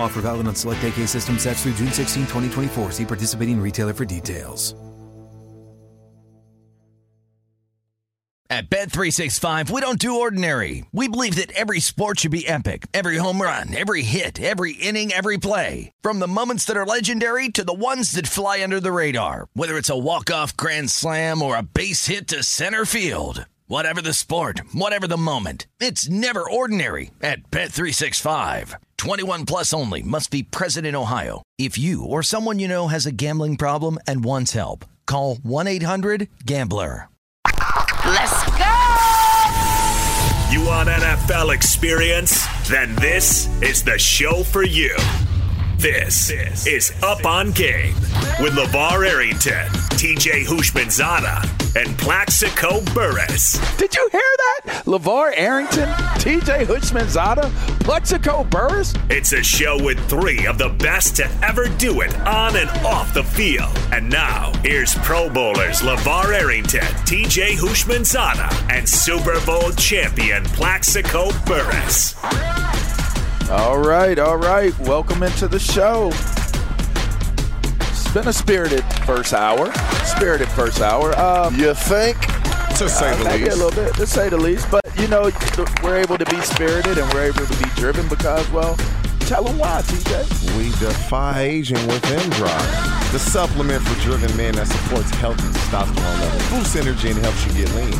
Offer valid on select AK system sets through June 16, 2024. See participating retailer for details. At Bet365, we don't do ordinary. We believe that every sport should be epic. Every home run, every hit, every inning, every play. From the moments that are legendary to the ones that fly under the radar. Whether it's a walk-off grand slam or a base hit to center field. Whatever the sport, whatever the moment, it's never ordinary at Bet365. 21 plus only. Must be present in Ohio. If you or someone you know has a gambling problem and wants help, call 1-800-GAMBLER. Let's go! You want NFL experience? Then this is the show for you. This is Up on Game with LeVar Arrington, TJ Houshmandzadeh, and Plaxico Burress. Did you hear that? LeVar Arrington, TJ Houshmandzadeh, Plaxico Burress. It's a show with three of the best to ever do it on and off the field. And now, here's Pro Bowlers LeVar Arrington, TJ Houshmandzadeh, and Super Bowl champion Plaxico Burress. All right. Welcome into the show. It's been a spirited first hour. You think? To say the least. A little bit, to say the least. But, you know, we're able to be spirited and we're able to be driven because, well, tell them why, TJ. We defy aging with M-DRIVE, the supplement for driven men that supports healthy testosterone levels, boosts energy, and helps you get lean.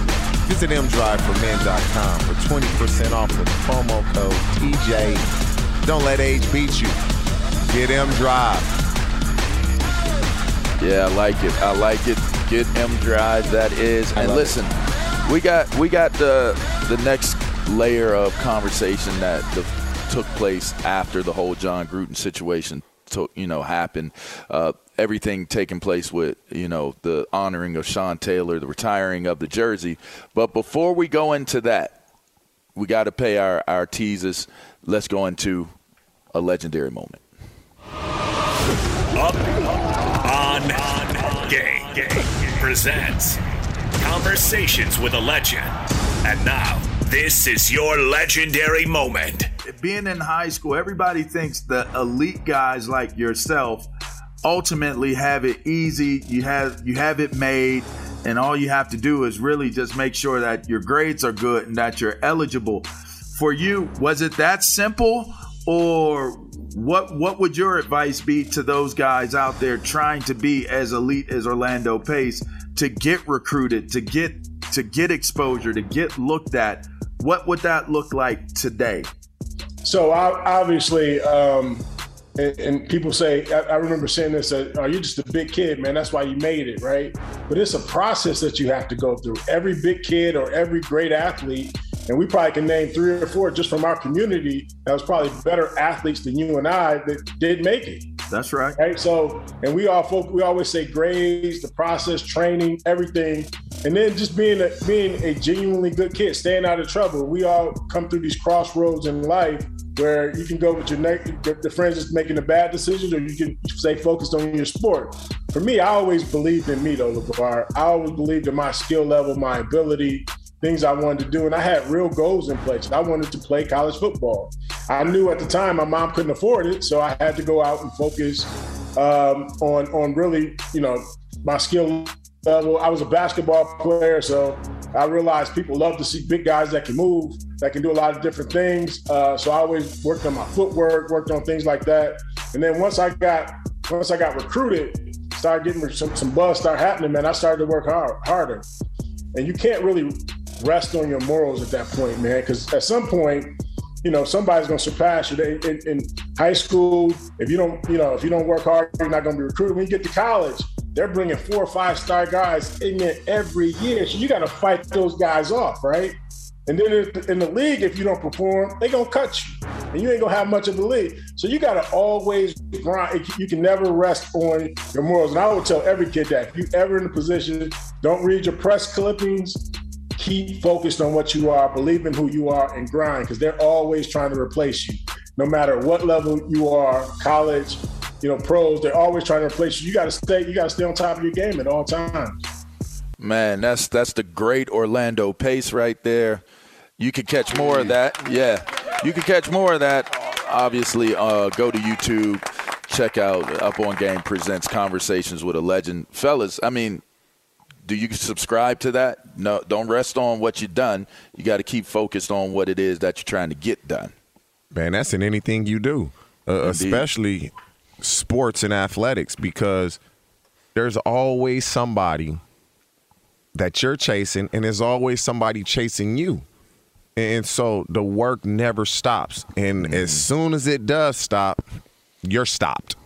Visit mdriveformen.com for 20% off with promo code TJ. Don't let age beat you. Get M-DRIVE. Yeah, I like it. Get M-DRIVE, that is. And listen, we got the next layer of conversation that took place after the whole John Gruden situation happened. Everything taking place with, the honoring of Sean Taylor, the retiring of the jersey. But before we go into that, we got to pay our teases. Let's go into a legendary moment. Up on Game presents Conversations with a Legend. And now, this is your legendary moment. Being in high school, everybody thinks the elite guys like yourself ultimately have it easy. You have it made, and all you have to do is really just make sure that your grades are good and that you're eligible. For you, was it that simple, or what would your advice be to those guys out there trying to be as elite as Orlando Pace, to get recruited, to get exposure, to get looked at? What would that look like today? So obviously And people say, I remember saying this, oh, you're just a big kid, man. That's why you made it, right? But it's a process that you have to go through. Every big kid or every great athlete, and we probably can name 3 or 4 just from our community that was probably better athletes than you and I that did make it. That's right. Right. So, and we always say grades, the process, training, everything, and then just being a genuinely good kid, staying out of trouble. We all come through these crossroads in life where you can go with the friends that's making the bad decisions, or you can stay focused on your sport. For me, I always believed in me, though, LeVar. I always believed in my skill level, my ability, things I wanted to do, and I had real goals in place. I wanted to play college football. I knew at the time my mom couldn't afford it, so I had to go out and focus on really, you know, my skill level. I was a basketball player, so I realized people love to see big guys that can move, that can do a lot of different things. So I always worked on my footwork, worked on things like that. And then once I got recruited, started getting some buzz started happening, man, I started to work harder. And you can't really rest on your morals at that point, man, because at some point, you know, somebody's going to surpass you. In high school, if you don't work hard, you're not going to be recruited. When you get to college, they're bringing 4 or 5-star guys in there every year. So you got to fight those guys off, right? And then in the league, if you don't perform, they're going to cut you. And you ain't going to have much of the league. So you got to always grind. You can never rest on your morals. And I would tell every kid that if you ever in a position, don't read your press clippings. Keep focused on what you are, believe in who you are, and grind, because they're always trying to replace you. No matter what level you are, college, you know, pros, they're always trying to replace you. You gotta stay on top of your game at all times. Man, that's the great Orlando Pace right there. You can catch more of that. Yeah. You can catch more of that. Obviously, go to YouTube, check out Up On Game Presents Conversations with a Legend. Fellas, I mean, do you subscribe to that? No, don't rest on what you've done. You got to keep focused on what it is that you're trying to get done. Man, that's in anything you do, especially sports and athletics, because there's always somebody that you're chasing, and there's always somebody chasing you. And so the work never stops. And as soon as it does stop, you're stopped.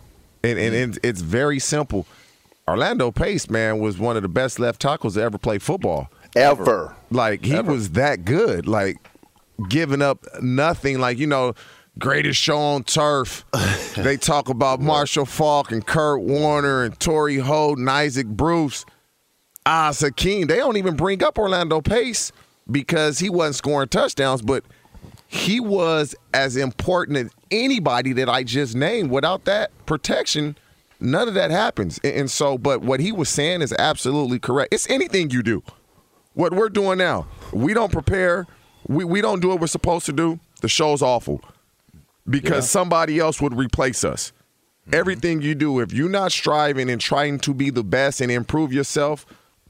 And it's very simple. Orlando Pace, man, was one of the best left tackles to ever play football. Ever. Like, he was that good. Like, giving up nothing. Like, you know, greatest show on turf. They talk about Marshall Faulk and Kurt Warner and Torrey Holt and Isaac Bruce, Oz Hakeem. They don't even bring up Orlando Pace because he wasn't scoring touchdowns, but he was as important as anybody that I just named. Without that protection, none of that happens. And so, but what he was saying is absolutely correct. It's anything you do. What we're doing now, we don't prepare. We don't do what we're supposed to do. The show's awful because somebody else would replace us. Mm-hmm. Everything you do, if you're not striving and trying to be the best and improve yourself,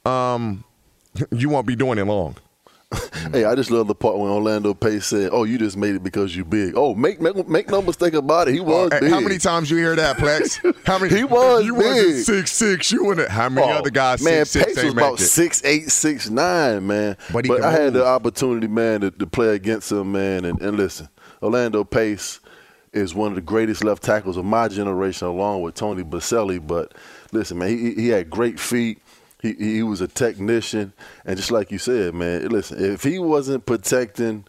you won't be doing it long. Hey, I just love the part when Orlando Pace said, "Oh, you just made it because you big." Oh, make no mistake about it, he was big. How many times you hear that, Plex? How many? He was you big. You wasn't 6'6", you wouldn't. How many other guys? Man, 6'6", Pace was about 6'8", 6'9", man. But I had the opportunity, man, to play against him, man. And listen, Orlando Pace is one of the greatest left tackles of my generation, along with Tony Baselli. But listen, man, he had great feet. He was a technician, and just like you said, man, listen, if he wasn't protecting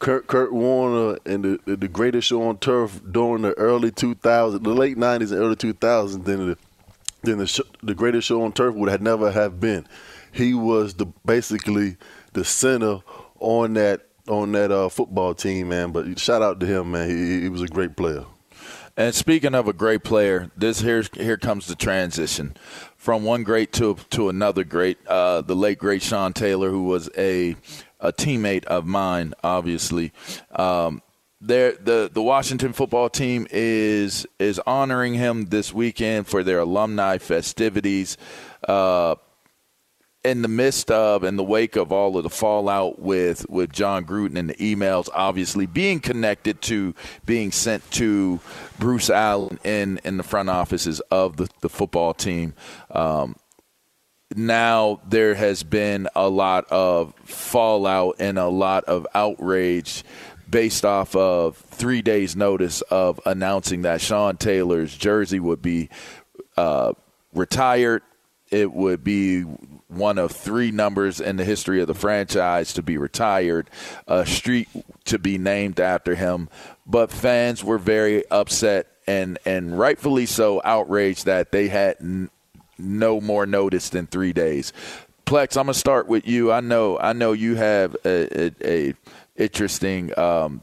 Kurt Warner and the greatest show on turf during the early 2000s, the late 90s and early 2000s, then the greatest show on turf would have never have been. He was basically the center on that football team, man. But shout out to him, man. He was a great player. And speaking of a great player, here comes the transition from one great to another great. The late great Sean Taylor, who was a teammate of mine, obviously. The Washington football team is honoring him this weekend for their alumni festivities. In the midst of and the wake of all of the fallout with John Gruden and the emails obviously being connected to, being sent to Bruce Allen in the front offices of the football team, now there has been a lot of fallout and a lot of outrage based off of 3 days' notice of announcing that Sean Taylor's jersey would be retired. It would be one of three numbers in the history of the franchise to be retired, a street to be named after him. But fans were very upset and rightfully so outraged that they had no more notice than 3 days. Plex, I'm going to start with you. I know you have a interesting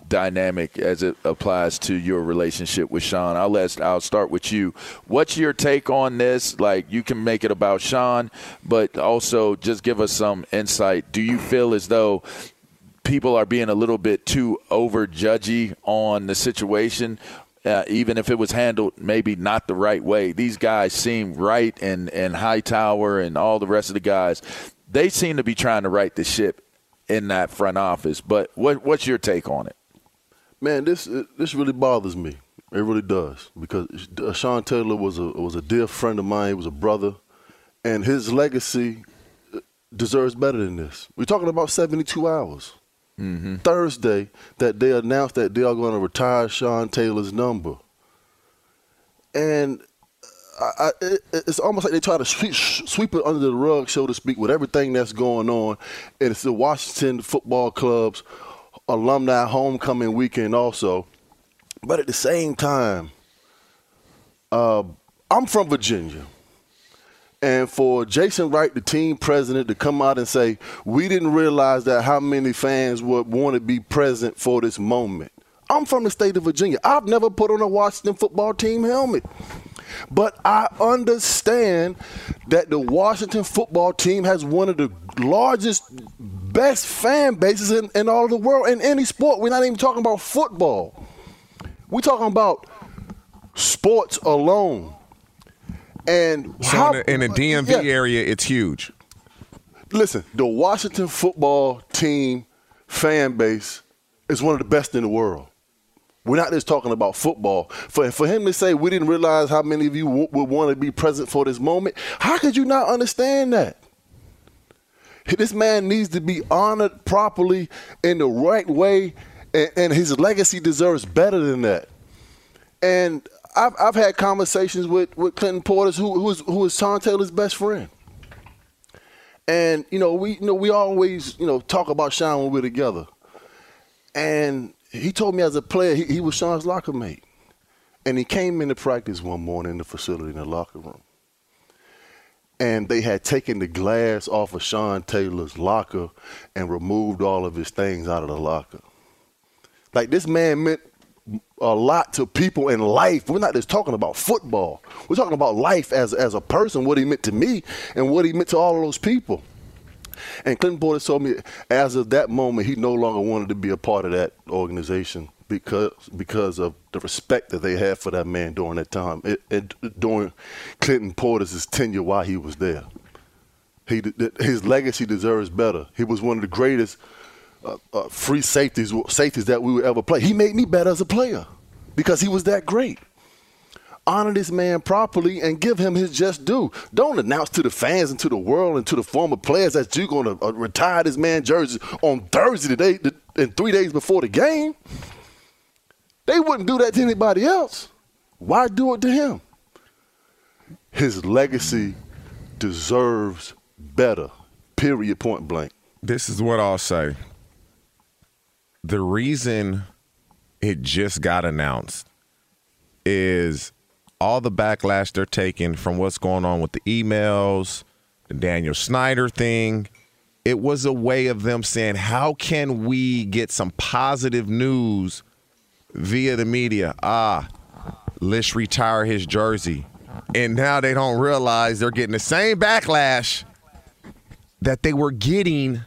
dynamic as it applies to your relationship with Sean. I'll start with you. What's your take on this? Like, you can make it about Sean, but also just give us some insight. Do you feel as though people are being a little bit too over-judgy on the situation, even if it was handled maybe not the right way? These guys seem right, and Hightower and all the rest of the guys, they seem to be trying to right the ship in that front office. But what's your take on it? Man, this really bothers me. It really does, because Sean Taylor was a dear friend of mine. He was a brother, and his legacy deserves better than this. We're talking about 72 hours. Mm-hmm. Thursday, that they announced that they are going to retire Sean Taylor's number. And it's almost like they try to sweep it under the rug, so to speak, with everything that's going on. And it's the Washington Football Club's alumni homecoming weekend also. But at the same time, I'm from Virginia. And for Jason Wright, the team president, to come out and say, we didn't realize that how many fans would want to be present for this moment. I'm from the state of Virginia. I've never put on a Washington football team helmet. But I understand that the Washington football team has one of the largest, best fan bases in all of the world. In any sport, we're not even talking about football. We're talking about sports alone. And so in the DMV area, it's huge. Listen, the Washington football team fan base is one of the best in the world. We're not just talking about football. For him to say, we didn't realize how many of you would want to be present for this moment, how could you not understand that? This man needs to be honored properly in the right way, and his legacy deserves better than that. And I've had conversations with Clinton Portis, who is Sean Taylor's best friend. And, we always, talk about Sean when we're together. And he told me as a player, he was Sean's locker mate. And he came into practice one morning in the facility in the locker room. And they had taken the glass off of Sean Taylor's locker and removed all of his things out of the locker. Like, this man meant a lot to people in life. We're not just talking about football. We're talking about life as a person, what he meant to me and what he meant to all of those people. And Clinton Portis told me as of that moment, he no longer wanted to be a part of that organization because of the respect that they had for that man during that time, during Clinton Portis' tenure while he was there. His legacy deserves better. He was one of the greatest free safeties that we would ever play. He made me better as a player because he was that great. Honor this man properly and give him his just due. Don't announce to the fans and to the world and to the former players that you're going to retire this man's jersey on Thursday today and 3 days before the game. They wouldn't do that to anybody else. Why do it to him? His legacy deserves better, period, point blank. This is what I'll say. The reason it just got announced is all the backlash they're taking from what's going on with the emails, the Daniel Snyder thing. It was a way of them saying, how can we get some positive news via the media? Let's retire his jersey. And now they don't realize they're getting the same backlash that they were getting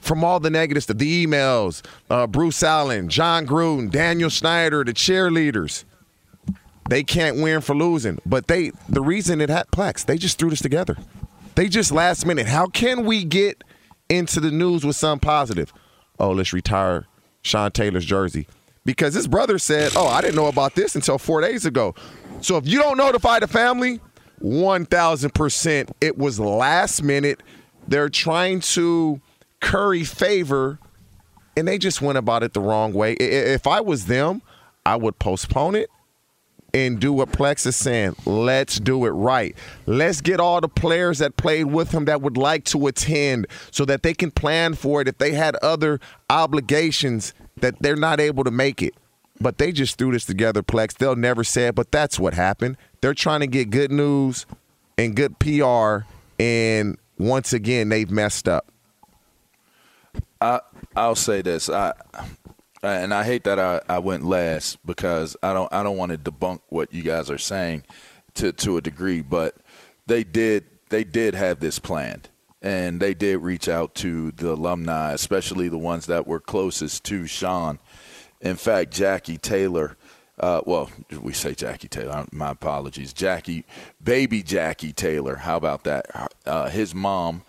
from all the negatives, the emails, Bruce Allen, John Gruden, Daniel Snyder, the cheerleaders. They can't win for losing. But the reason it had Plax, they just threw this together. They just last minute. How can we get into the news with some positive? Oh, let's retire Sean Taylor's jersey. Because his brother said, I didn't know about this until 4 days ago. So if you don't notify the family, 1,000%, it was last minute. They're trying to curry favor and they just went about it the wrong way. If I was them, I would postpone it and do what Plex is saying. Let's do it right. Let's get all the players that played with him that would like to attend so that they can plan for it if they had other obligations that they're not able to make it. But they just threw this together, Plex. They'll never say it, but that's what happened. They're trying to get good news and good PR, and once again, they've messed up. I'll say this. I hate that I went last because I don't want to debunk what you guys are saying to a degree, but they did have this planned, and they did reach out to the alumni, especially the ones that were closest to Sean. In fact, Jackie Taylor, we say Jackie Taylor, my apologies, baby Jackie Taylor, how about that? Her mom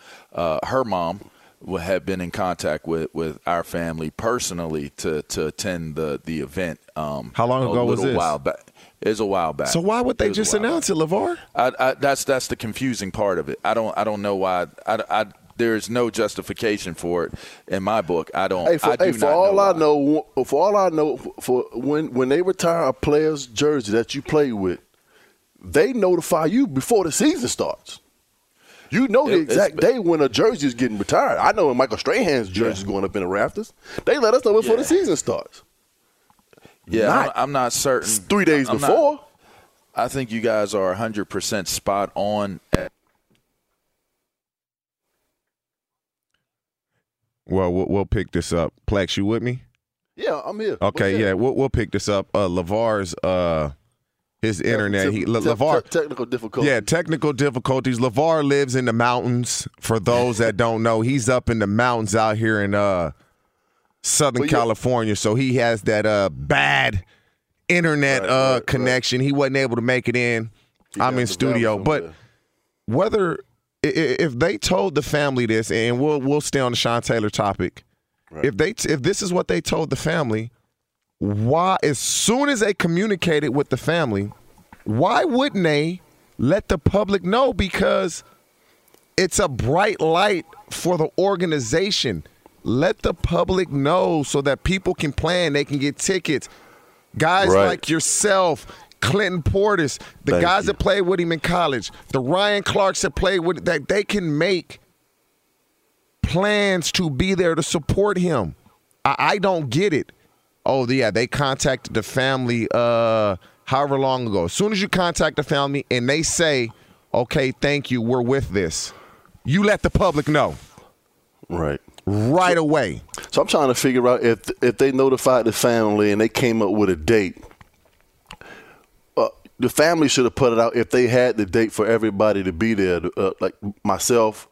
have been in contact with our family personally to attend the event. How long ago was this? It was a while back. So why would they just announce it, LeVar? That's the confusing part of it. I don't know why. There is no justification for it in my book. For all I know, when they retire a player's jersey that you play with, they notify you before the season starts. You know the exact day when a jersey is getting retired. I know when Michael Strahan's jersey is going up in the rafters. They let us know before the season starts. Yeah, I'm not certain. 3 days before. I think you guys are 100% spot on. Well, we'll pick this up. Plex, you with me? Yeah, I'm here. Okay, yeah, we'll pick this up. LeVar's his internet. LeVar technical difficulties. Yeah, technical difficulties. LeVar lives in the mountains. For those that don't know, he's up in the mountains out here in Southern California. So he has that bad internet connection. Right. He wasn't able to make it in. I'm in studio, but whether. If they told the family this, and we'll stay on the Sean Taylor topic, right. If this is what they told the family, why, as soon as they communicated with the family, why wouldn't they let the public know? Because it's a bright light for the organization. Let the public know so that people can plan, they can get tickets. Guys right. like yourself, Clinton Portis, the Thank guys you. That played with him in college, the Ryan Clarks that played with him, that they can make plans to be there to support him. I don't get it. Oh, yeah, they contacted the family however long ago. As soon as you contact the family and they say, okay, thank you, we're with this, you let the public know. Right. Right away. So I'm trying to figure out if they notified the family and they came up with a date, the family should have put it out if they had the date for everybody to be there, like myself,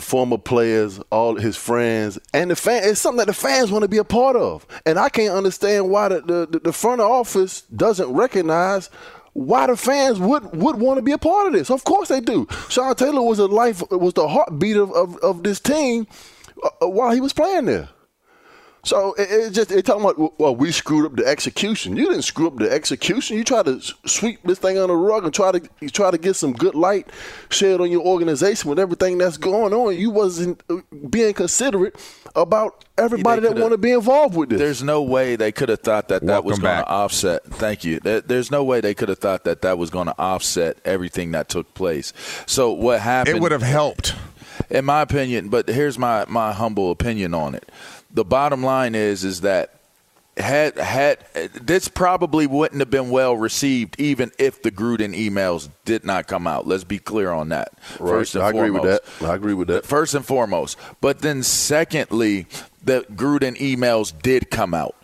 former players, all his friends, and the fans. It's something that the fans want to be a part of. And I can't understand why the front office doesn't recognize why the fans would want to be a part of this. Of course they do. Sean Taylor was the heartbeat of this team while he was playing there. So it's talking about, well, we screwed up the execution. You didn't screw up the execution. You tried to sweep this thing under the rug and try to get some good light shed on your organization with everything that's going on. You wasn't being considerate about everybody that want to be involved with this. There's no way they could have thought that was going to offset. Thank you. There's no way they could have thought that was going to offset everything that took place. So what happened? It would have helped. In my opinion, but here's my humble opinion on it. The bottom line is that had this probably wouldn't have been well received even if the Gruden emails did not come out. Let's be clear on that. Right. I agree with that. First and foremost. But then secondly, the Gruden emails did come out.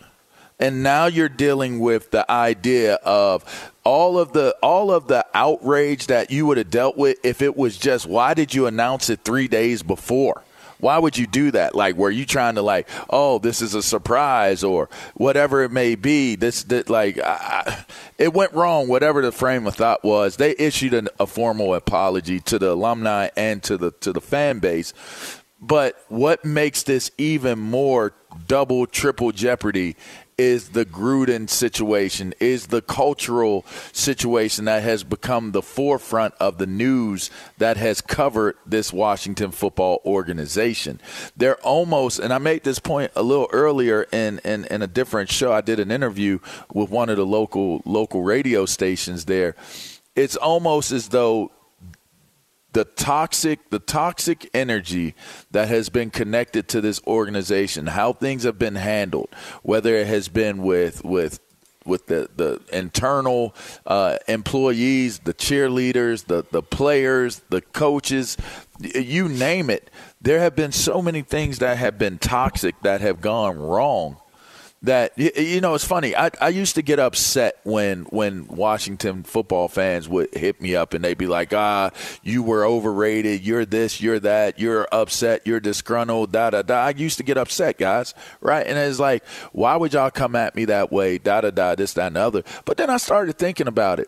And now you're dealing with the idea of all of the outrage that you would have dealt with if it was just, why did you announce it 3 days before? Why would you do that? Like, were you trying to like, oh, this is a surprise or whatever it may be? It went wrong. Whatever the frame of thought was, they issued a formal apology to the alumni and to the fan base. But what makes this even more double, triple jeopardy is the Gruden situation, is the cultural situation that has become the forefront of the news that has covered this Washington football organization. They're almost, and I made this point a little earlier in a different show. I did an interview with one of the local radio stations there. It's almost as though the toxic energy that has been connected to this organization, how things have been handled, whether it has been with the internal employees, the cheerleaders, the players, the coaches, you name it. There have been so many things that have been toxic that have gone wrong. That, you know, it's funny. I used to get upset when Washington football fans would hit me up and they'd be like, you were overrated. You're this, you're that. You're upset. You're disgruntled, I used to get upset, guys, right? And it's like, why would y'all come at me that way, this, that, and the other? But then I started thinking about it.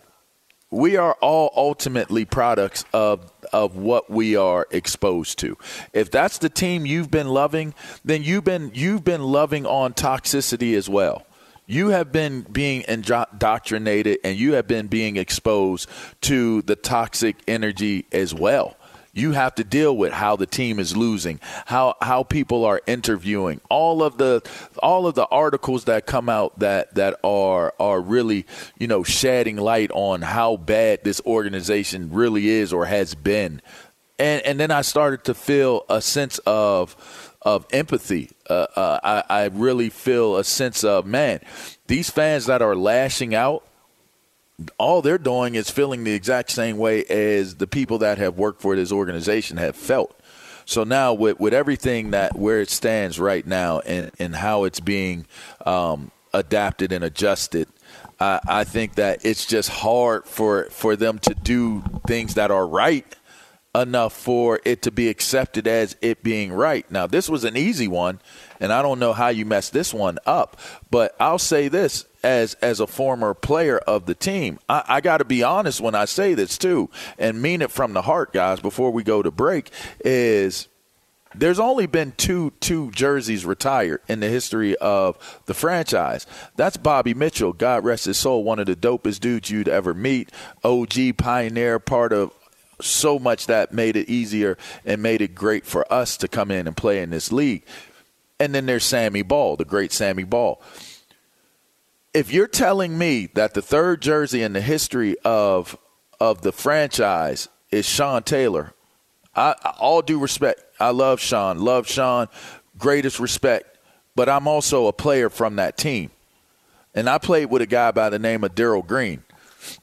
We are all ultimately products of what we are exposed to. If that's the team you've been loving, then you've been loving on toxicity as well. You have been being indoctrinated and you have been being exposed to the toxic energy as well. You have to deal with how the team is losing, how people are interviewing, all of the articles that come out that are really, you know, shedding light on how bad this organization really is or has been. And then I started to feel a sense of empathy. I really feel a sense of, man, these fans that are lashing out, all they're doing is feeling the exact same way as the people that have worked for this organization have felt. So now with everything where it stands right now and how it's being adapted and adjusted, I think that it's just hard for them to do things that are right enough for it to be accepted as it being right. Now, this was an easy one, and I don't know how you messed this one up, but I'll say this. As a former player of the team, I got to be honest when I say this too and mean it from the heart, guys, before we go to break, is there's only been two jerseys retired in the history of the franchise. That's Bobby Mitchell, God rest his soul, one of the dopest dudes you'd ever meet, OG, pioneer, part of so much that made it easier and made it great for us to come in and play in this league. And then there's Sammy Baugh, the great Sammy Baugh. If you're telling me that the third jersey in the history of the franchise is Sean Taylor, all due respect, I love Sean, greatest respect, but I'm also a player from that team. And I played with a guy by the name of Darrell Green.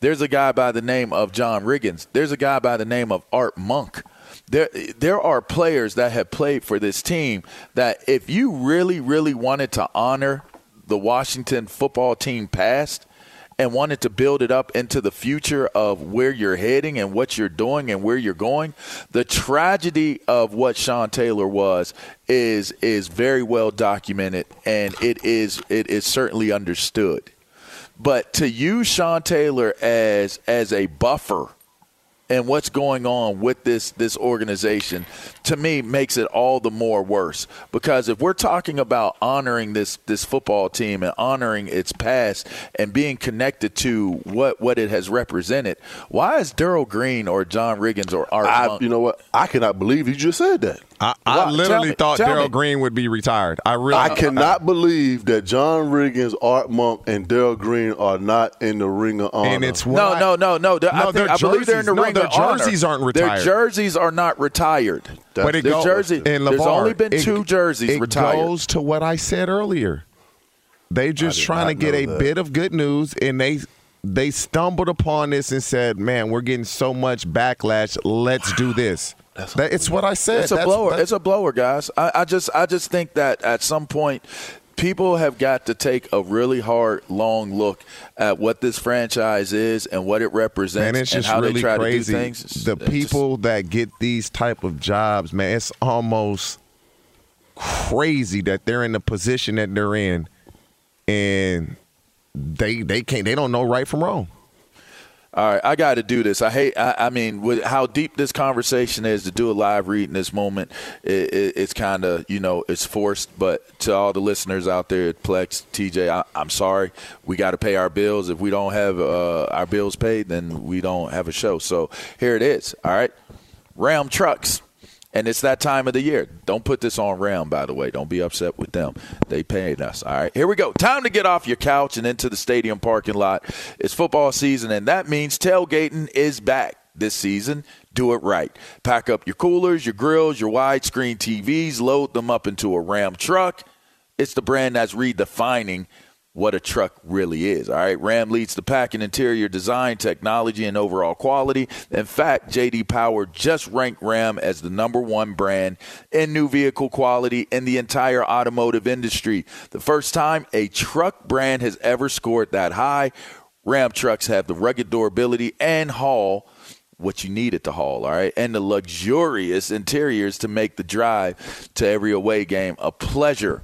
There's a guy by the name of John Riggins. There's a guy by the name of Art Monk. There are players that have played for this team that if you really, really wanted to honor the Washington football team past and wanted to build it up into the future of where you're heading and what you're doing and where you're going, the tragedy of what Sean Taylor was is very well documented, and it is certainly understood. But to use Sean Taylor as a buffer and what's going on with this organization, to me, makes it all the more worse. Because if we're talking about honoring this football team and honoring its past and being connected to what it has represented, why is Darrell Green or John Riggins or Art Monk? You know what? I cannot believe you just said that. I literally thought Darrell Green would be retired. I cannot believe that John Riggins, Art Monk, and Darrell Green are not in the Ring of Honor. And it's no. I believe they're in the Ring of Honor. Their jerseys aren't retired. Their jerseys are not retired. But it goes, jersey, and LeVar, there's only been two jerseys retired. It goes to what I said earlier. They just trying to get a bit of good news, and they stumbled upon this and said, "Man, we're getting so much backlash. Let's do this." It's what I said. It's a blower, guys. I just think that at some point, people have got to take a really hard, long look at what this franchise is and what it represents, man, it's just and how really they try crazy. To do things. The people that get these type of jobs, man, it's almost crazy that they're in the position that they're in, and they don't know right from wrong. All right, I got to do this. I mean, with how deep this conversation is, to do a live read in this moment, it's kind of, you know, it's forced. But to all the listeners out there at Plex, TJ, I'm sorry. We got to pay our bills. If we don't have our bills paid, then we don't have a show. So here it is, all right? Ram Trucks. And it's that time of the year. Don't put this on Ram, by the way. Don't be upset with them. They paid us. All right, here we go. Time to get off your couch and into the stadium parking lot. It's football season, and that means tailgating is back this season. Do it right. Pack up your coolers, your grills, your widescreen TVs. Load them up into a Ram truck. It's the brand that's redefining what a truck really is. All right, Ram leads the pack in interior design, technology, and overall quality. In fact, J.D. Power just ranked Ram as the #1 brand in new vehicle quality in the entire automotive industry. The first time a truck brand has ever scored that high. Ram trucks have the rugged durability and haul what you need it to haul, all right, and the luxurious interiors to make the drive to every away game a pleasure.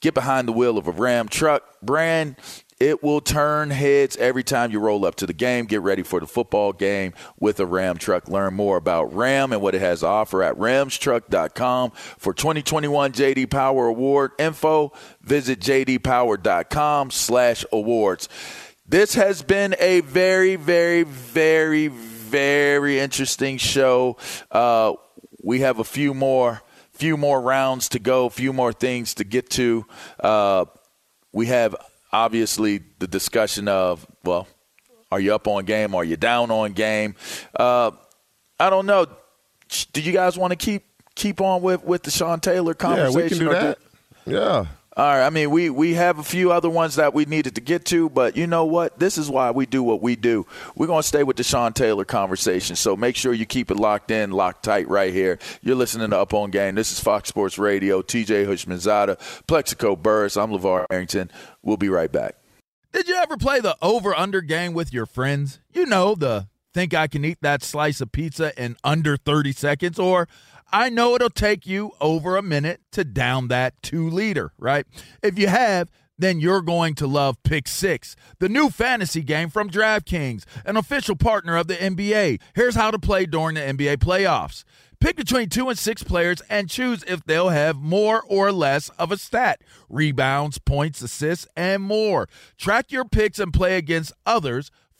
Get behind the wheel of a Ram truck brand. It will turn heads every time you roll up to the game. Get ready for the football game with a Ram truck. Learn more about Ram and what it has to offer at ramstruck.com. For 2021 J.D. Power Award info, visit jdpower.com/awards. This has been a very, very, very, very interesting show. We have a few more rounds to go, a few more things to get to. We have, obviously, the discussion of, well, are you up on game? Are you down on game? I don't know. Do you guys want to keep on with the Sean Taylor conversation? Yeah, we can do that. Yeah. All right, I mean, we have a few other ones that we needed to get to, but you know what? This is why we do what we do. We're going to stay with the Sean Taylor conversation, so make sure you keep it locked in, locked tight right here. You're listening to Up On Game. This is Fox Sports Radio, TJ Houshmandzadeh, Plaxico Burress. I'm LeVar Arrington. We'll be right back. Did you ever play the over-under game with your friends? You know, the think I can eat that slice of pizza in under 30 seconds, or I know it'll take you over a minute to down that 2-liter, right? If you have, then you're going to love Pick Six, the new fantasy game from DraftKings, an official partner of the NBA. Here's how to play during the NBA playoffs. Pick between 2 and 6 players and choose if they'll have more or less of a stat, rebounds, points, assists, and more. Track your picks and play against others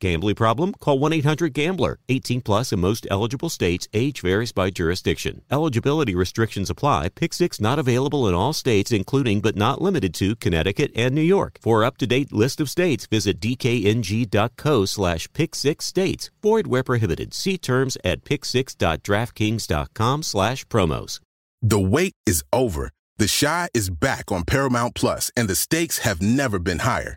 Gambling problem? Call 1-800-GAMBLER. 18 plus in most eligible states. Age varies by jurisdiction. Eligibility restrictions apply. Pick Six not available in all states, including but not limited to Connecticut and New York. For up-to-date list of states, visit dkng.co/pick6states. Void where prohibited. See terms at pick6.draftkings.com/promos. The wait is over. The Chi is back on Paramount Plus, and the stakes have never been higher.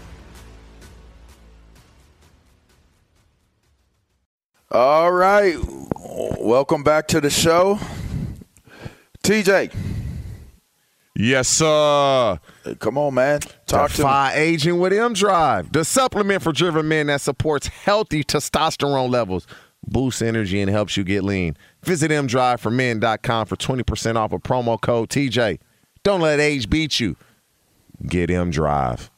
All right, welcome back to the show. TJ. Yes, sir. Hey, come on, man. Talk to me. Aging with M-DRIVE, the supplement for driven men that supports healthy testosterone levels, boosts energy, and helps you get lean. Visit mdriveformen.com for 20% off with promo code TJ. Don't let age beat you. Get M-DRIVE.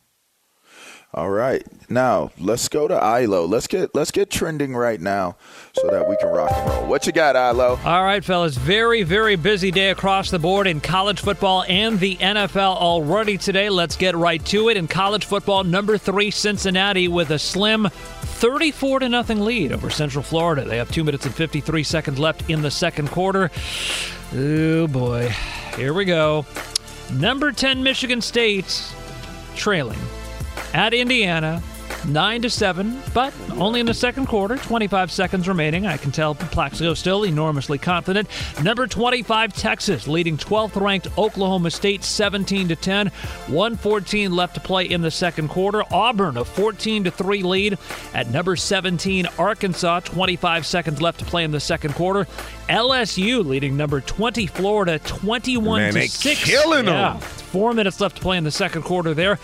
All right, now let's go to ILO. Let's get trending right now so that we can rock and roll. What you got, ILO? All right, fellas, very, very busy day across the board in college football and the NFL already today. Let's get right to it. In college football, number 3, Cincinnati with a slim 34-0 lead over Central Florida. They have 2 minutes and 53 seconds left in the second quarter. Oh, boy. Here we go. Number 10, Michigan State trailing at Indiana, 9-7, but only in the second quarter, 25 seconds remaining. I can tell Plaxico still enormously confident. Number 25, Texas, leading 12th-ranked Oklahoma State, 17-10. 1:14 left to play in the second quarter. Auburn, a 14-3 lead at number 17, Arkansas, 25 seconds left to play in the second quarter. LSU leading number 20, Florida, 21-6. Killing them. 4 minutes left to play in the second quarter there.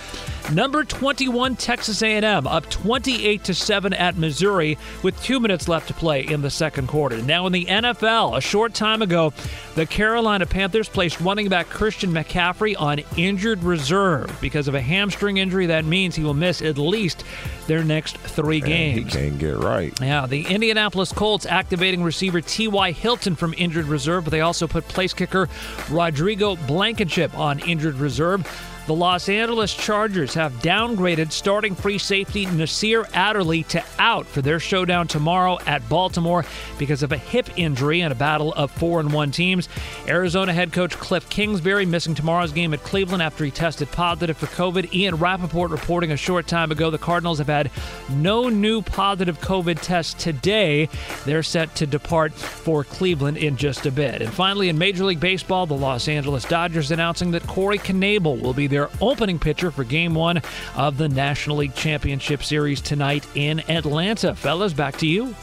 Number 21, Texas A&M, up 28-7 at Missouri with 2 minutes left to play in the second quarter. Now in the NFL, a short time ago, the Carolina Panthers placed running back Christian McCaffrey on injured reserve because of a hamstring injury. That means he will miss at least their next 3 games. He can't get right. Now, the Indianapolis Colts activating receiver T.Y. Hilton from injured reserve, but they also put place kicker Rodrigo Blankenship on injured reserve. The Los Angeles Chargers have downgraded starting free safety Nasir Adderley to out for their showdown tomorrow at Baltimore because of a hip injury in a battle of 4-1 teams. Arizona head coach Cliff Kingsbury missing tomorrow's game at Cleveland after he tested positive for COVID. Ian Rappaport reporting a short time ago the Cardinals have had no new positive COVID tests today. They're set to depart for Cleveland in just a bit. And finally, in Major League Baseball, the Los Angeles Dodgers announcing that Corey Knebel will be there. Their opening pitcher for Game 1 of the National League Championship Series tonight in Atlanta. Fellas, back to you.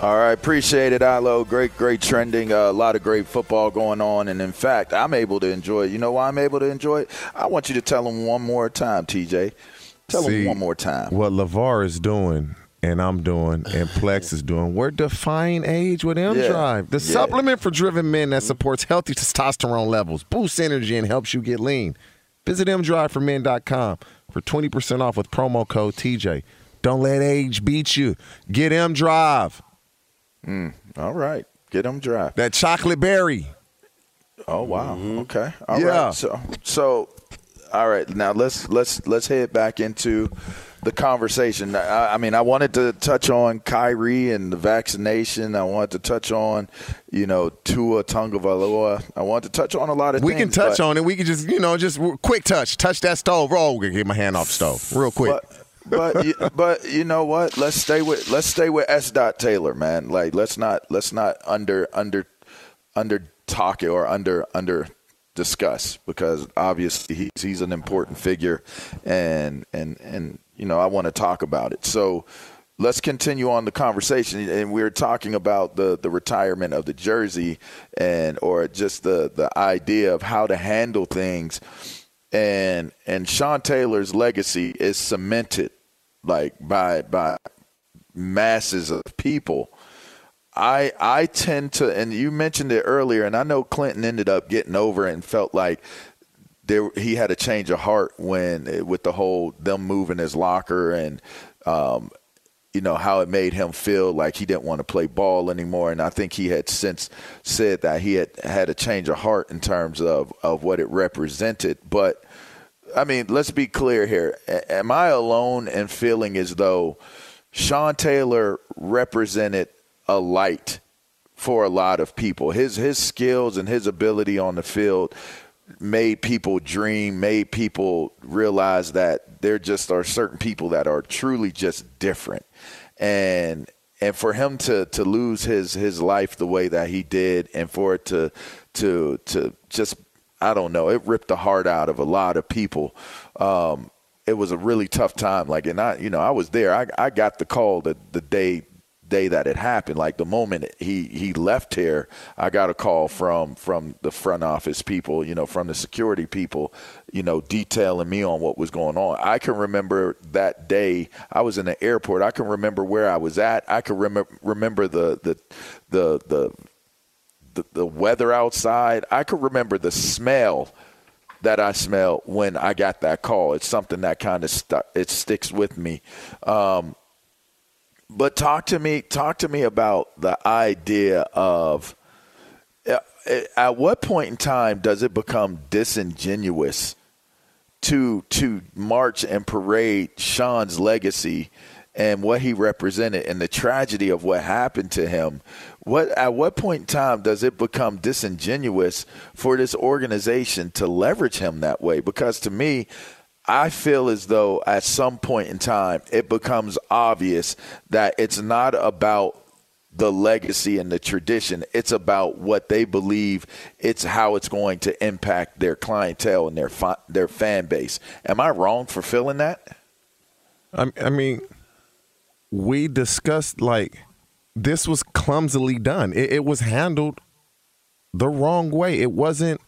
All right, appreciate it, Ilo. Great trending. A lot of great football going on. And, in fact, I'm able to enjoy it. You know why I'm able to enjoy it? I want you to tell them one more time, TJ. Tell them one more time. What LeVar is doing and I'm doing and Plex is doing, we're defying age with M-DRIVE. The supplement for driven men that supports healthy testosterone levels, boosts energy, and helps you get lean. Visit mdriveformen.com for 20% off with promo code TJ. Don't let age beat you. Get M-DRIVE. All right. Get M-DRIVE. That chocolate berry. Oh, wow. Okay. All right. So all right. Now let's head back into the conversation. I mean, I wanted to touch on Kyrie and the vaccination. I wanted to touch on, Tua Tagovailoa. I wanted to touch on a lot of things. We can touch on it. We can just quick touch. Touch that stove. Oh, we're going to get my hand off the stove real quick. But you know what? Let's stay with S. Taylor, man. Like, let's not under talk it or under discuss, because obviously he's an important figure and I want to talk about it. So let's continue on the conversation. And we were talking about the retirement of the jersey or just the idea of how to handle things. And Sean Taylor's legacy is cemented by masses of people. I tend to, and you mentioned it earlier, and I know Clinton ended up getting over it and felt like he had a change of heart with the whole them moving his locker and how it made him feel like he didn't want to play ball anymore. And I think he had since said that he had a change of heart in terms of what it represented. But, I mean, let's be clear here. Am I alone in feeling as though Sean Taylor represented a light for a lot of people? His skills and his ability on the field made people dream, made people realize that there just are certain people that are truly just different. And for him to lose his life the way that he did, and for it to just, I don't know, it ripped the heart out of a lot of people. It was a really tough time. Like, and I was there. I got the call the day that it happened. Like, the moment he left here, I got a call from the front office people, from the security people, detailing me on what was going on. I can remember that day. I was in the airport. I can remember where I was at. I can remember the weather outside. I could remember the smell that I smelled when I got that call. It's something that kind of it sticks with me. But talk to me about the idea of, at what point in time does it become disingenuous to march and parade Sean's legacy and what he represented and the tragedy of what happened to him? At what point in time does it become disingenuous for this organization to leverage him that way? Because to me, I feel as though at some point in time it becomes obvious that it's not about the legacy and the tradition. It's about what they believe. It's how it's going to impact their clientele and their fan base. Am I wrong for feeling that? I mean, we discussed, like, this was clumsily done. It was handled the wrong way. It wasn't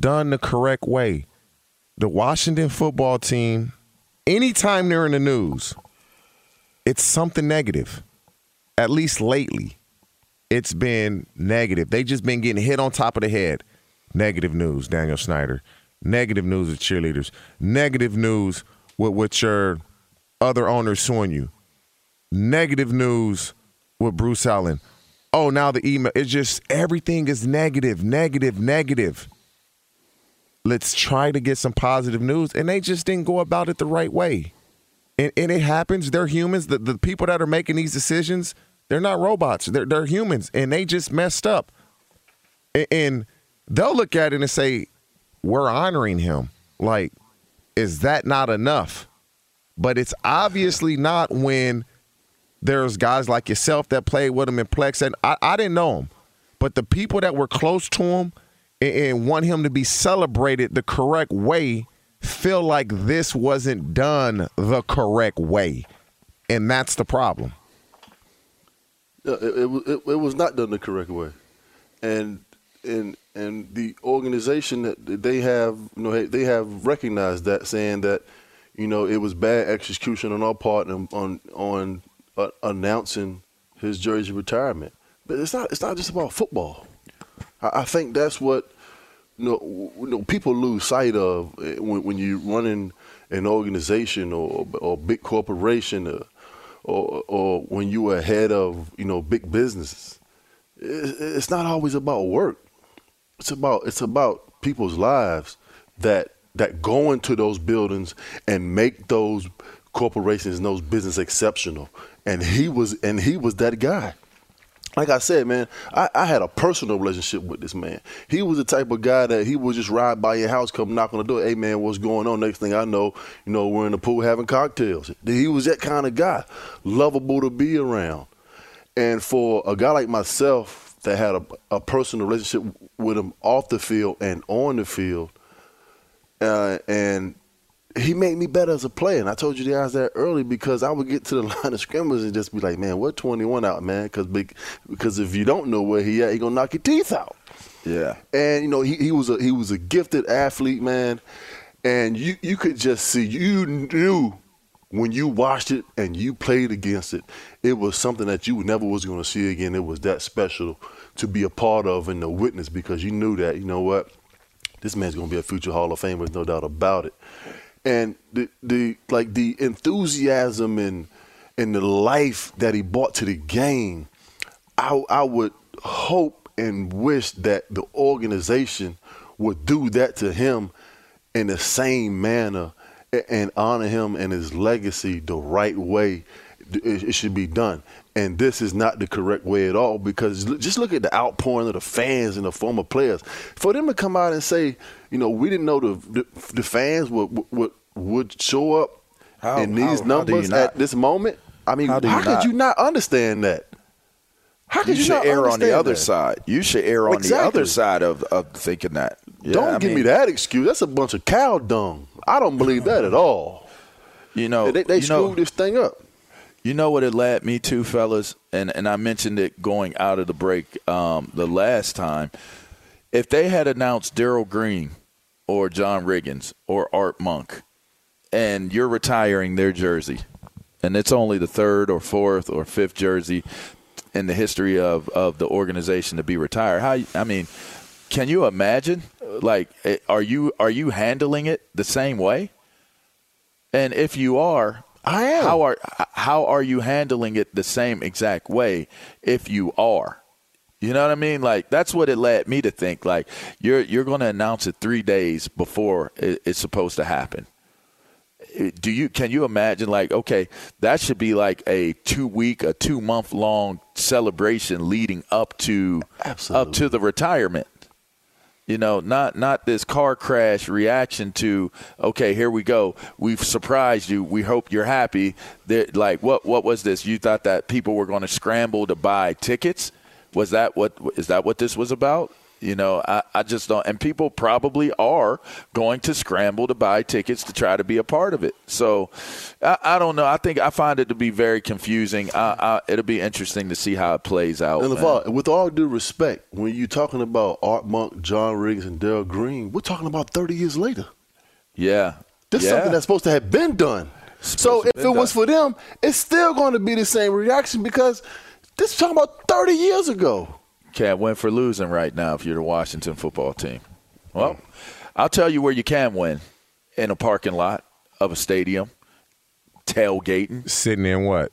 done the correct way. The Washington football team, anytime they're in the news, it's something negative. At least lately, it's been negative. They just been getting hit on top of the head. Negative news, Daniel Snyder. Negative news with cheerleaders. Negative news with your other owners suing you. Negative news with Bruce Allen. Oh, now the email. It's just everything is negative, negative, negative. Let's try to get some positive news. And they just didn't go about it the right way. And it happens. They're humans. The people that are making these decisions, they're not robots. They're humans. And they just messed up. And they'll look at it and say, we're honoring him. Like, is that not enough? But it's obviously not when there's guys like yourself that played with him in Plex. And I didn't know him. But the people that were close to him and want him to be celebrated the correct way feel like this wasn't done the correct way. And that's the problem. Yeah, it was not done the correct way. And the organization that they have, they have recognized that, saying that, it was bad execution on our part on announcing his jersey retirement. But it's not just about football. I think that's what people lose sight of when you're running an organization or big corporation or when you're ahead of big businesses. It's not always about work. It's about people's lives that go into those buildings and make those corporations and those businesses exceptional. And he was that guy. Like I said, man, I had a personal relationship with this man. He was the type of guy that he would just ride by your house, come knock on the door. Hey, man, what's going on? Next thing I know, we're in the pool having cocktails. He was that kind of guy, lovable to be around. And for a guy like myself that had a personal relationship with him off the field and on the field, and he made me better as a player. And I told you guys that early because I would get to the line of scrimmage and just be like, man, we're 21 out, man, because if you don't know where he at, he going to knock your teeth out. Yeah. And, he was a gifted athlete, man. And you could just see, you knew when you watched it and you played against it, it was something that you never was going to see again. It was that special to be a part of and to witness, because you knew that, you know what, this man's going to be a future Hall of Famer, no doubt about it. And the enthusiasm and the life that he brought to the game, I would hope and wish that the organization would do that to him in the same manner and honor him and his legacy the right way it should be done. And this is not the correct way at all, because just look at the outpouring of the fans and the former players. For them to come out and say, you know, we didn't know the fans would show up in these numbers at this moment. I mean, how could you not understand that? How could you not err on the other side? You should err on the other side of thinking that. Yeah, don't give me that excuse. That's a bunch of cow dung. I don't believe that at all. You know, they screwed this thing up. You know what it led me to, fellas, and I mentioned it going out of the break the last time. If they had announced Darrell Green or John Riggins or Art Monk, and you're retiring their jersey, and it's only the third or fourth or fifth jersey in the history of the organization to be retired, can you imagine? Like, are you handling it the same way? And if you are, I am. How are you handling it the same exact way? If you are, you know what I mean. Like, that's what it led me to think. Like, you're going to announce it 3 days before it's supposed to happen. Do you? Can you imagine? Like, okay, that should be like a 2 month long celebration leading up to the retirement. You know, not this car crash reaction to, okay, here we go. We've surprised you. We hope you're happy. Like, what was this? You thought that people were going to scramble to buy tickets? Is that what this was about? You know, I just don't. And people probably are going to scramble to buy tickets to try to be a part of it. So I don't know. I think I find it to be very confusing. It'll be interesting to see how it plays out. And LeVar, with all due respect, when you're talking about Art Monk, John Riggins, and Darrell Green, we're talking about 30 years later. Yeah. That's something that's supposed to have been done. So if it was for them, it's still going to be the same reaction, because this is talking about 30 years ago. Can't win for losing right now if you're the Washington football team. Well, I'll tell you where you can win. In a parking lot of a stadium, tailgating. Sitting in what?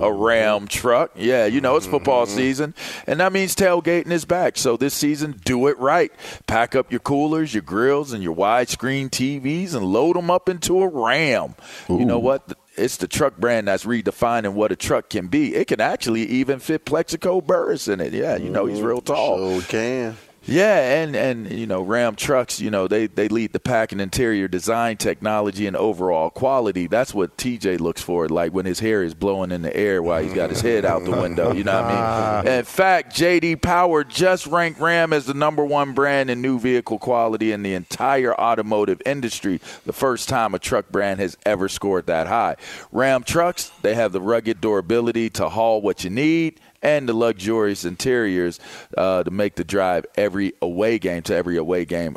A Ram truck. Yeah, you know, it's football season, and that means tailgating is back. So this season, do it right. Pack up your coolers, your grills, and your widescreen TVs and load them up into a Ram. Ooh. You know what? It's the truck brand that's redefining what a truck can be. It can actually even fit Plaxico Burress in it. Yeah, you know, he's real tall. Sure can. Yeah, and you know, Ram Trucks, you know, they lead the pack in interior design, technology, and overall quality. That's what TJ looks for, like when his hair is blowing in the air while he's got his head out the window, you know what I mean? In fact, J.D. Power just ranked Ram as the #1 brand in new vehicle quality in the entire automotive industry, the first time a truck brand has ever scored that high. Ram Trucks, they have the rugged durability to haul what you need, and the luxurious interiors to make the drive every away game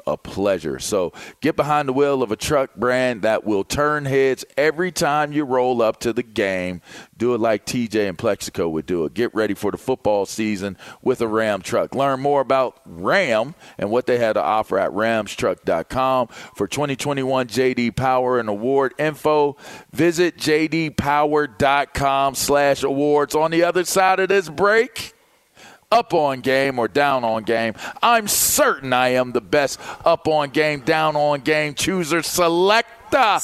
a pleasure. So get behind the wheel of a truck brand that will turn heads every time you roll up to the game. Do it like TJ and Plaxico would do it. Get ready for the football season with a Ram truck. Learn more about Ram and what they had to offer at ramstruck.com. For 2021 J.D. Power and award info, visit jdpower.com/awards. On the other side of this break, up on game or down on game, I'm certain I am the best up on game, down on game chooser, selector of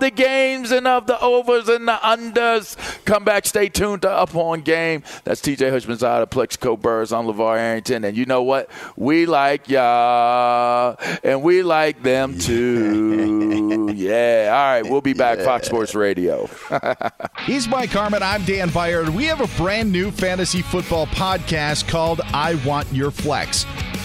the games and of the overs and the unders. Come back, stay tuned to Up On Game. That's TJ Houshmandzadeh, Plexico Burress. I'm LeVar Arrington. And you know what? We like y'all, and we like them too. Yeah. All right, we'll be back. Fox Sports Radio. He's Mike Harmon. I'm Dan Byer. We have a brand new fantasy football podcast called I Want Your Flex.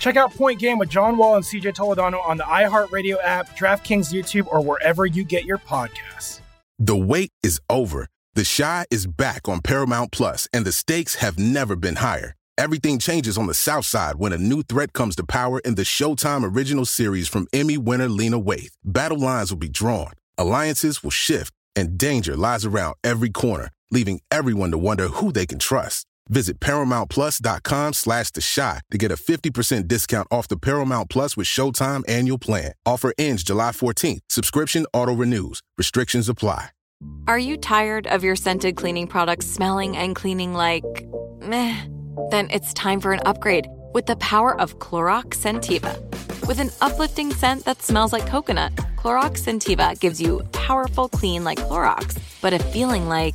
Check out Point Game with John Wall and CJ Toledano on the iHeartRadio app, DraftKings YouTube, or wherever you get your podcasts. The wait is over. The Chi is back on Paramount Plus, and the stakes have never been higher. Everything changes on the South Side when a new threat comes to power in the Showtime original series from Emmy winner Lena Waithe. Battle lines will be drawn, alliances will shift, and danger lies around every corner, leaving everyone to wonder who they can trust. Visit ParamountPlus.com/TheShot to get a 50% discount off the Paramount Plus with Showtime annual plan. Offer ends July 14th. Subscription auto-renews. Restrictions apply. Are you tired of your scented cleaning products smelling and cleaning like meh? Then it's time for an upgrade with the power of Clorox Scentiva. With an uplifting scent that smells like coconut, Clorox Scentiva gives you powerful clean like Clorox, but a feeling like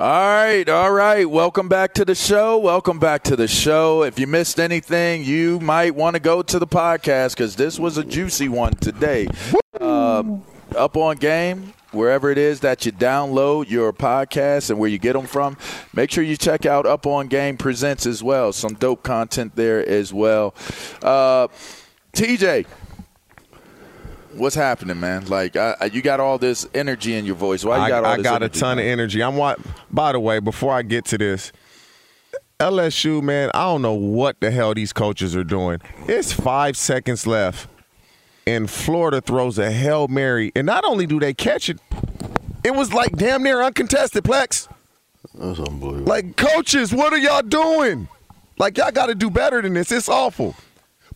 All right. Welcome back to the show. If you missed anything, you might want to go to the podcast because this was a juicy one today. Up on Game, wherever it is that you download your podcast and where you get them from, make sure you check out Up on Game Presents as well. Some dope content there as well. TJ. What's happening, man? Like, you got all this energy in your voice. Why you got all this energy? I got a ton of energy. By the way, before I get to this, LSU, man, I don't know what the hell these coaches are doing. It's 5 seconds left, and Florida throws a Hail Mary. And not only do they catch it, it was like damn near uncontested, Plex. That's unbelievable. Like, coaches, what are y'all doing? Like, y'all got to do better than this. It's awful.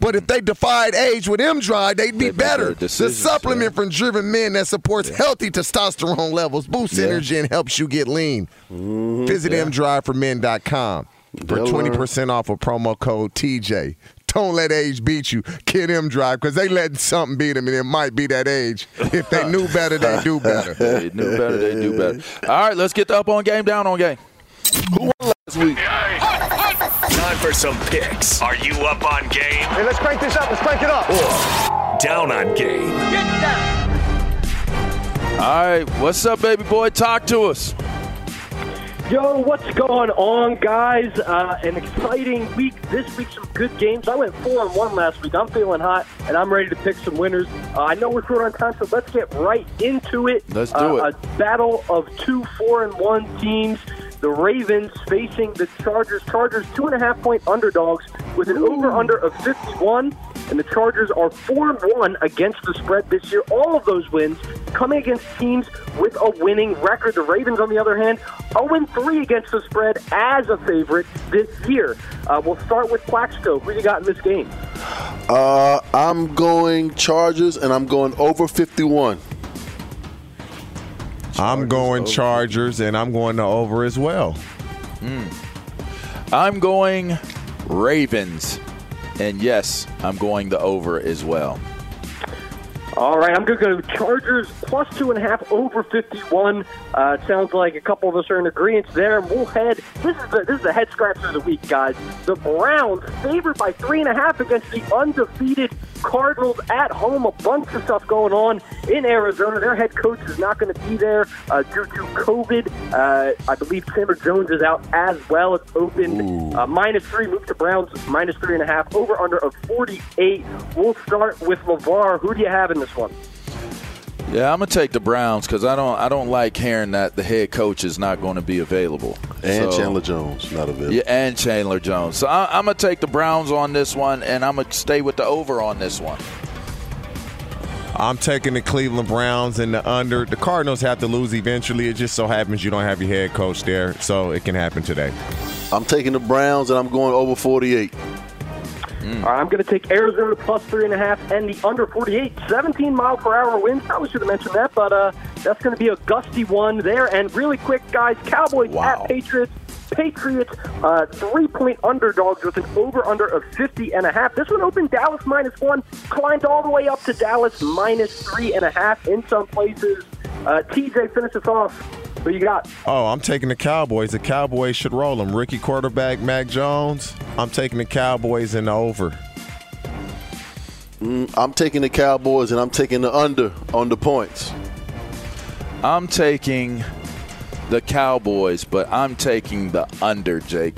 But if they defied age with M-DRIVE, they'd be better. The supplement from Driven Men that supports healthy testosterone levels, boosts energy, and helps you get lean. Visit mdriveformen.com for 20% off with promo code TJ. Don't let age beat you. Kid M-DRIVE, because they letting something beat them, and it might be that age. If they knew better, they do better. They knew better, they do better. All right, let's get the up on game, down on game. Who won last week? Time for some picks. Are you up on game? Hey, let's crank this up. Let's crank it up. Or down on game. Get down. All right, what's up, baby boy? Talk to us. Yo, what's going on, guys? An exciting week this week. Some good games. I went 4-1 last week. I'm feeling hot, and I'm ready to pick some winners. I know we're short on time, so let's get right into it. Let's do it. A battle of two 4-1 teams. The Ravens facing the Chargers. Chargers 2.5-point underdogs with an over/under of 51. And the Chargers are 4-1 against the spread this year. All of those wins coming against teams with a winning record. The Ravens, on the other hand, 0-3 against the spread as a favorite this year. We'll start with Plaxico. Who do you got in this game? I'm going Chargers, and I'm going over 51. I'm going Chargers, and I'm going to over as well. I'm going Ravens. And, yes, I'm going the over as well. All right, I'm going to go Chargers plus 2.5 over 51. It sounds like a couple of us are in agreement there. We'll head. This is the head scratcher of the week, guys. The Browns favored by 3.5 against the undefeated Cardinals at home. A bunch of stuff going on in Arizona. Their head coach is not going to be there due to COVID. I believe Chandler Jones is out as well. It's open -3. Move to Browns -3.5. Over under of 48. We'll start with LeVar. Who do you have in this one? Yeah, I'm gonna take the Browns because I don't like hearing that the head coach is not going to be available. And so, Chandler Jones not available. Yeah, and Chandler Jones. So I'm gonna take the Browns on this one, and I'm gonna stay with the over on this one. I'm taking the Cleveland Browns and the under. The Cardinals have to lose eventually. It just so happens you don't have your head coach there, so it can happen today. I'm taking the Browns, and I'm going over 48. All right, I'm going to take Arizona plus 3.5 and the under 48. 17-mile-per-hour winds. I should have mentioned that, but that's going to be a gusty one there. And really quick, guys, Cowboys at Patriots. Patriots, 3-point underdogs with an over-under of 50.5. This one opened Dallas -1, climbed all the way up to Dallas -3.5 in some places. TJ, finish us off. Who you got? Oh, I'm taking the Cowboys. The Cowboys should roll them. Rookie quarterback Mac Jones. I'm taking the Cowboys in the over. I'm taking the Cowboys, and I'm taking the under on the points. I'm taking the Cowboys, but I'm taking the under, Jake.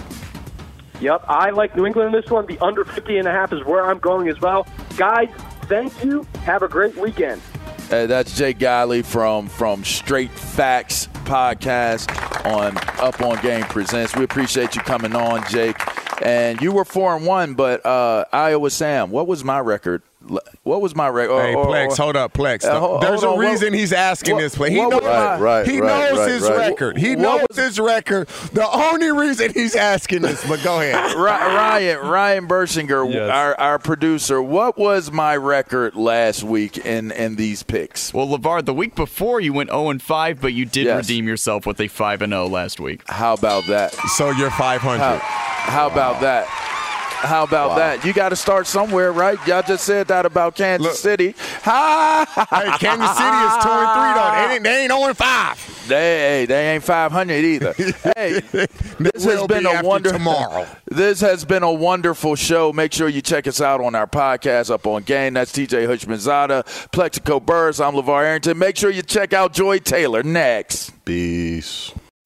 Yep, I like New England in this one. The under 50.5 is where I'm going as well. Guys, thank you. Have a great weekend. Hey, that's Jake Guiley from Straight Facts Podcast on Up On Game Presents. We appreciate you coming on, Jake. And you were 4-1, but Iowa Sam, what was my record? Hey, Plex, hold up, Plex. There's a reason he's asking this. He knows his record. He knows his record. The only reason he's asking this, but go ahead. Ryan Bershinger, yes. Our producer, what was my record last week in these picks? Well, LeVar, the week before you went 0-5, but you did redeem yourself with a 5-0 last week. How about that? So you're 500. How about that? How about that? You got to start somewhere, right? Y'all just said that about Kansas City. Hey, Kansas City is 2-3, though. They ain't 0-5. They ain't 500 either. Hey, this has been a wonderful tomorrow. This has been a wonderful show. Make sure you check us out on our podcast Up On Game. That's TJ Houshmandzadeh, Plaxico Burress. I'm LeVar Arrington. Make sure you check out Joy Taylor next. Peace.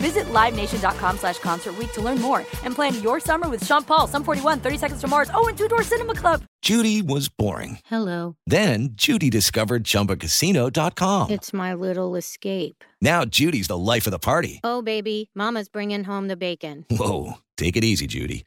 Visit LiveNation.com/Concert Week to learn more and plan your summer with Sean Paul, Sum 41, 30 Seconds to Mars, and Two Door Cinema Club. Judy was boring. Hello. Then Judy discovered ChumbaCasino.com. It's my little escape. Now Judy's the life of the party. Oh, baby, mama's bringing home the bacon. Whoa, take it easy, Judy.